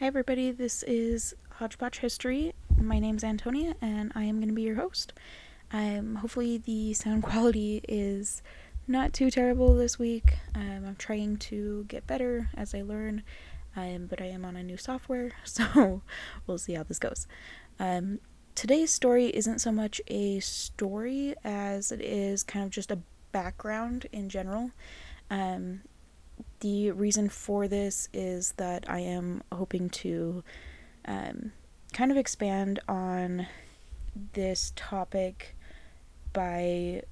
Hi everybody, this is Hodgepodge History. My name's Antonia and I am going to be your host. Hopefully the sound quality is not too terrible this week. I'm trying to get better as I learn, but I am on a new software, so we'll see how this goes. Today's story isn't so much a story as it is kind of just a background in general. The reason for this is that I am hoping to kind of expand on this topic by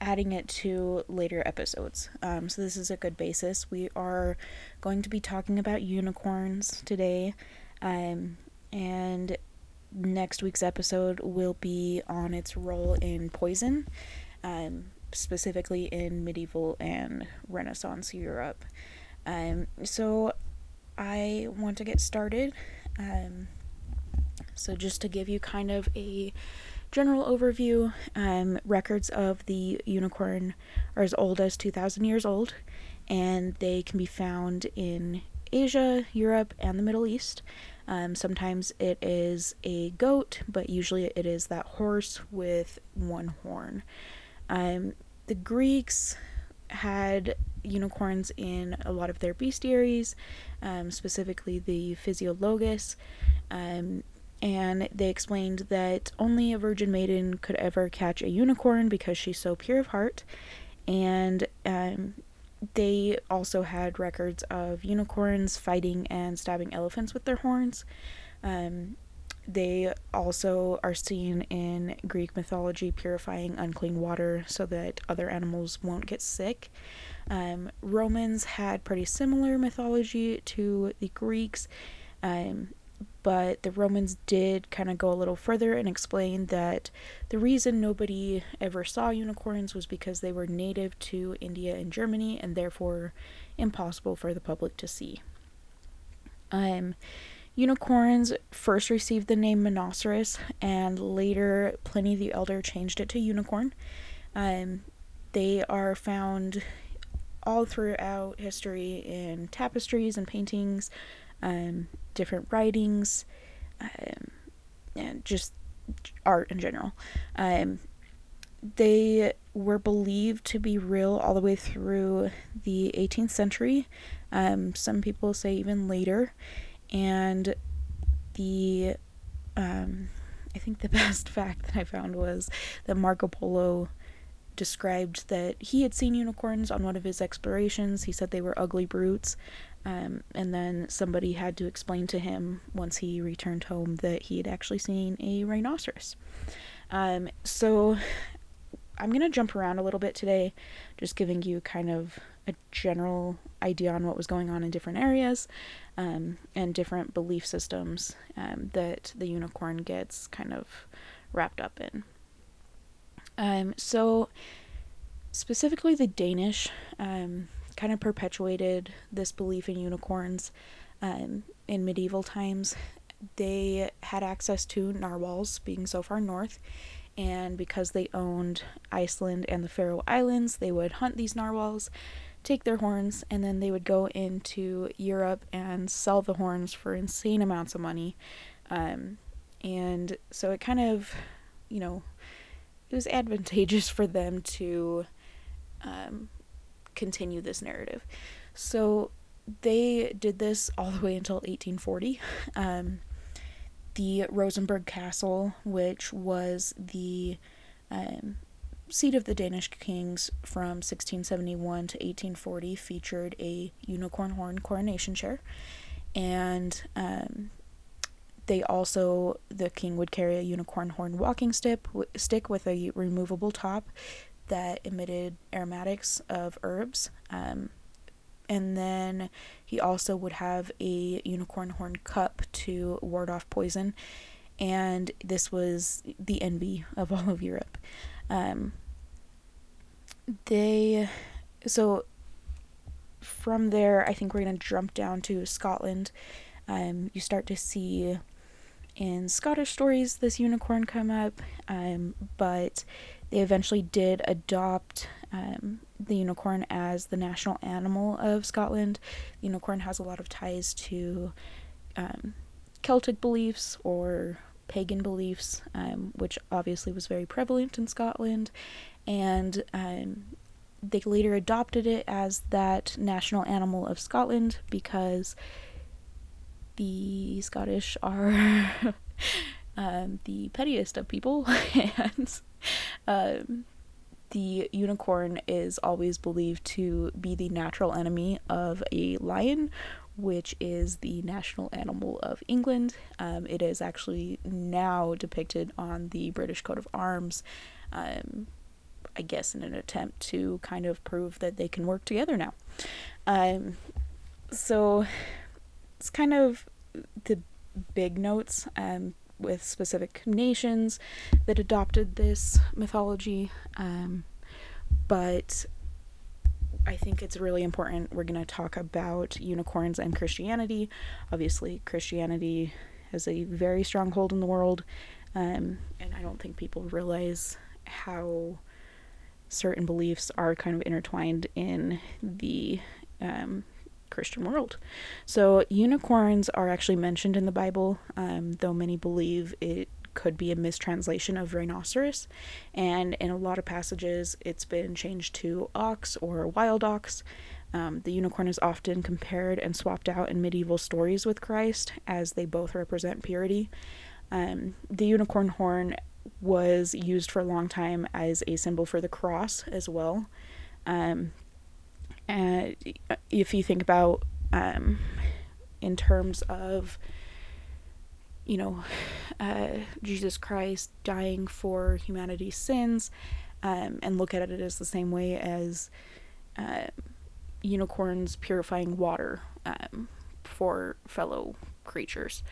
adding it to later episodes. So this is a good basis. We are going to be talking about unicorns today, and next week's episode will be on its role in poison. Specifically in medieval and Renaissance Europe. So I want to get started. So just to give you kind of a general overview, records of the unicorn are as old as 2,000 years old, and they can be found in Asia, Europe, and the Middle East. Sometimes it is a goat, but usually it is that horse with one horn. The Greeks had unicorns in a lot of their bestiaries, specifically the Physiologus, and they explained that only a virgin maiden could ever catch a unicorn because she's so pure of heart, and they also had records of unicorns fighting and stabbing elephants with their horns. They also are seen in Greek mythology purifying unclean water so that other animals won't get sick. Romans had pretty similar mythology to the Greeks, but the Romans did kind of go a little further and explain that the reason nobody ever saw unicorns was because they were native to India and Germany and therefore impossible for the public to see. Unicorns first received the name Monoceros, and later Pliny the Elder changed it to unicorn. They are found all throughout history in tapestries and paintings, different writings, and just art in general. They were believed to be real all the way through the 18th century, some people say even later. And the, I think the best fact that I found was that Marco Polo described that he had seen unicorns on one of his explorations. He said they were ugly brutes, and then somebody had to explain to him once he returned home that he had actually seen a rhinoceros. So I'm going to jump around a little bit today, just giving you kind of a general idea on what was going on in different areas, and different belief systems that the unicorn gets kind of wrapped up in. So specifically the Danish kind of perpetuated this belief in unicorns in medieval times. They had access to narwhals, being so far north, and because they owned Iceland and the Faroe Islands, they would hunt these narwhals, take their horns, and then they would go into Europe and sell the horns for insane amounts of money. And so it kind of, you know, it was advantageous for them to continue this narrative. So they did this all the way until 1840. The Rosenberg Castle, which was the seat of the Danish kings from 1671 to 1840, featured a unicorn horn coronation chair, and they also, the king would carry a unicorn horn walking stick with a removable top that emitted aromatics of herbs, and then he also would have a unicorn horn cup to ward off poison, and this was the envy of all of Europe. So from there, I think we're going to jump down to Scotland. You start to see in Scottish stories this unicorn come up, but they eventually did adopt the unicorn as the national animal of Scotland. The unicorn has a lot of ties to Celtic beliefs or pagan beliefs, which obviously was very prevalent in Scotland, and they later adopted it as that national animal of Scotland because the Scottish are the pettiest of people, and the unicorn is always believed to be the natural enemy of a lion, which is the national animal of England. It is actually now depicted on the British coat of arms, I guess in an attempt to kind of prove that they can work together now. So it's kind of the big notes with specific nations that adopted this mythology, but I think it's really important. We're going to talk about unicorns and Christianity. Obviously, Christianity has a very strong hold in the world, and I don't think people realize how certain beliefs are kind of intertwined in the Christian world. So unicorns are actually mentioned in the Bible, though many believe it could be a mistranslation of rhinoceros, and in a lot of passages it's been changed to ox or wild ox. The unicorn is often compared and swapped out in medieval stories with Christ, as they both represent purity. The unicorn horn was used for a long time as a symbol for the cross as well. And if you think about in terms of Jesus Christ dying for humanity's sins, and look at it as the same way as unicorns purifying water for fellow creatures.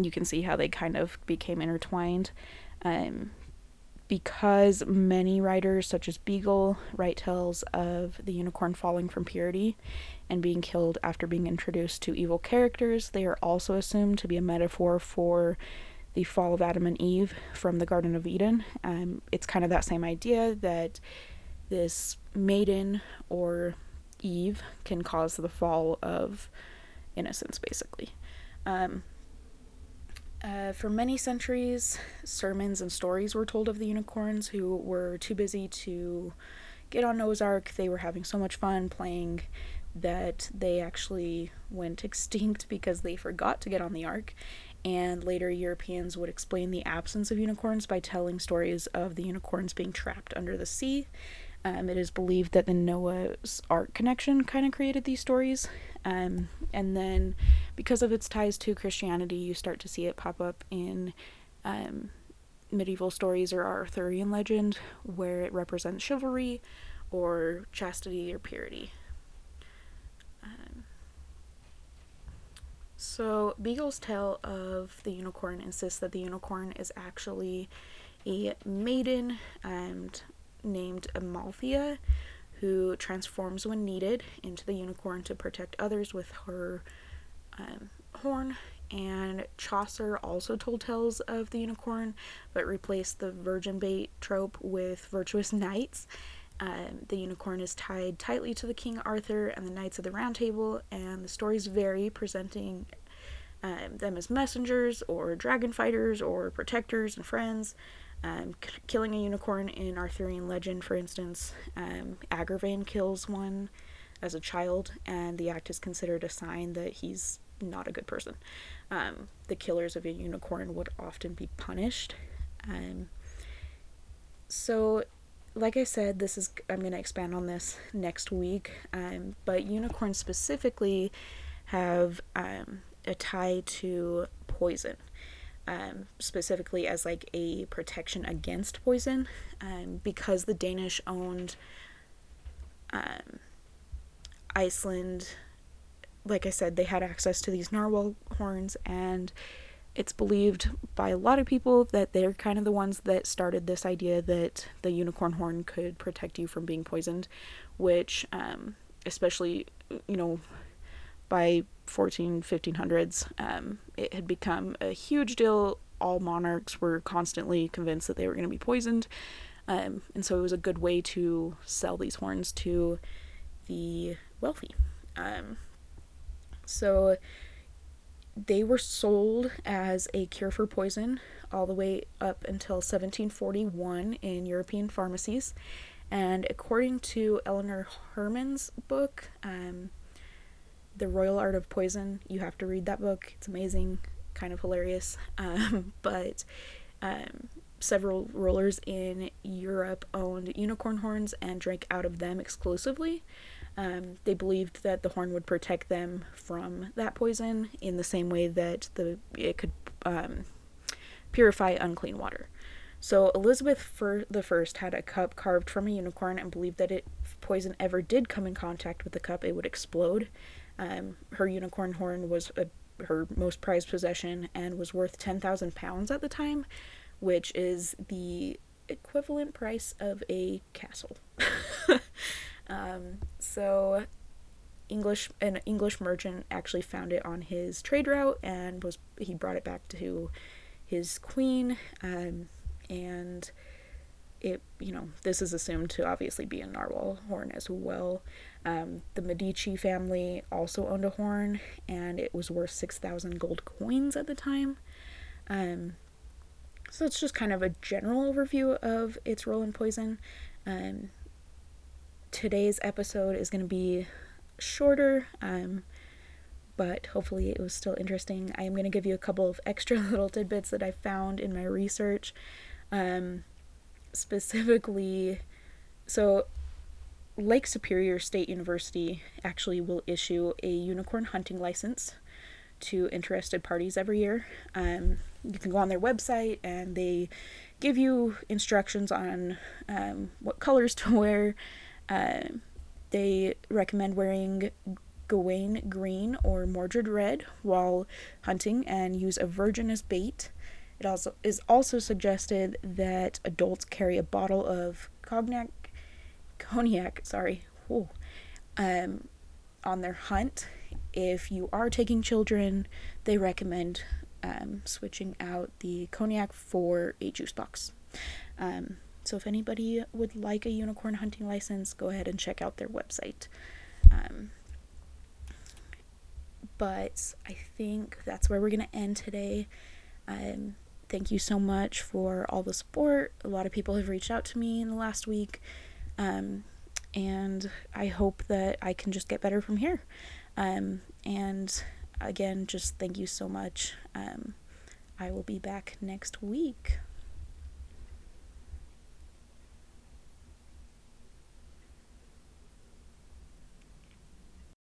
You can see how they kind of became intertwined, because many writers, such as Beagle, write tales of the unicorn falling from purity and being killed after being introduced to evil characters. They are also assumed to be a metaphor for the fall of Adam and Eve from the Garden of Eden. It's kind of that same idea that this maiden or Eve can cause the fall of innocence, basically. For many centuries, sermons and stories were told of the unicorns, who were too busy to get on Noah's Ark. They were having so much fun playing that they actually went extinct because they forgot to get on the Ark. And later Europeans would explain the absence of unicorns by telling stories of the unicorns being trapped under the sea. It is believed that the Noah's Ark connection kind of created these stories. And then because of its ties to Christianity, you start to see it pop up in medieval stories or Arthurian legend, where it represents chivalry or chastity or purity. So Beagle's tale of the unicorn insists that the unicorn is actually a maiden named Amalthea, who transforms when needed into the unicorn to protect others with her horn. And Chaucer also told tales of the unicorn, but replaced the virgin bait trope with virtuous knights. The unicorn is tied tightly to the King Arthur and the Knights of the Round Table, and the stories vary, presenting them as messengers or dragon fighters or protectors and friends. Killing a unicorn in Arthurian legend, for instance, Agravain kills one as a child, and the act is considered a sign that he's not a good person. The killers of a unicorn would often be punished. So, like I said, I'm going to expand on this next week, but unicorns specifically have a tie to poison. Specifically as like a protection against poison, because the Danish owned Iceland. Like I said, they had access to these narwhal horns, and it's believed by a lot of people that they're kind of the ones that started this idea that the unicorn horn could protect you from being poisoned, which especially by 1500s, it had become a huge deal. All monarchs were constantly convinced that they were going to be poisoned, and so it was a good way to sell these horns to the wealthy. So They were sold as a cure for poison all the way up until 1741 in European pharmacies. And according to Eleanor Herman's book, The Royal Art of Poison, you have to read that book. It's amazing, kind of hilarious. Several rulers in Europe owned unicorn horns and drank out of them exclusively. They believed that the horn would protect them from that poison in the same way that it could purify unclean water. So Elizabeth I had a cup carved from a unicorn and believed that if poison ever did come in contact with the cup, it would explode. Her unicorn horn was her most prized possession and was worth 10,000 pounds at the time, which is the equivalent price of a castle. So an English merchant actually found it on his trade route, and he brought it back to his queen, and it, this is assumed to obviously be a narwhal horn as well. The Medici family also owned a horn, and it was worth 6,000 gold coins at the time. So it's just kind of a general overview of its role in poison. Today's episode is going to be shorter, but hopefully it was still interesting. I am going to give you a couple of extra little tidbits that I found in my research. Specifically, so Lake Superior State University actually will issue a unicorn hunting license to interested parties every year. You can go on their website and they give you instructions on what colors to wear. They recommend wearing Gawain green or Mordred red while hunting and use a virgin as bait. It also is suggested that adults carry a bottle of cognac on their hunt. If you are taking children, they recommend switching out the cognac for a juice box. So if anybody would like a unicorn hunting license, go ahead and check out their website. But I think that's where we're going to end today. Thank you so much for all the support. A lot of people have reached out to me in the last week. And I hope that I can just get better from here. And again, just thank you so much. I will be back next week.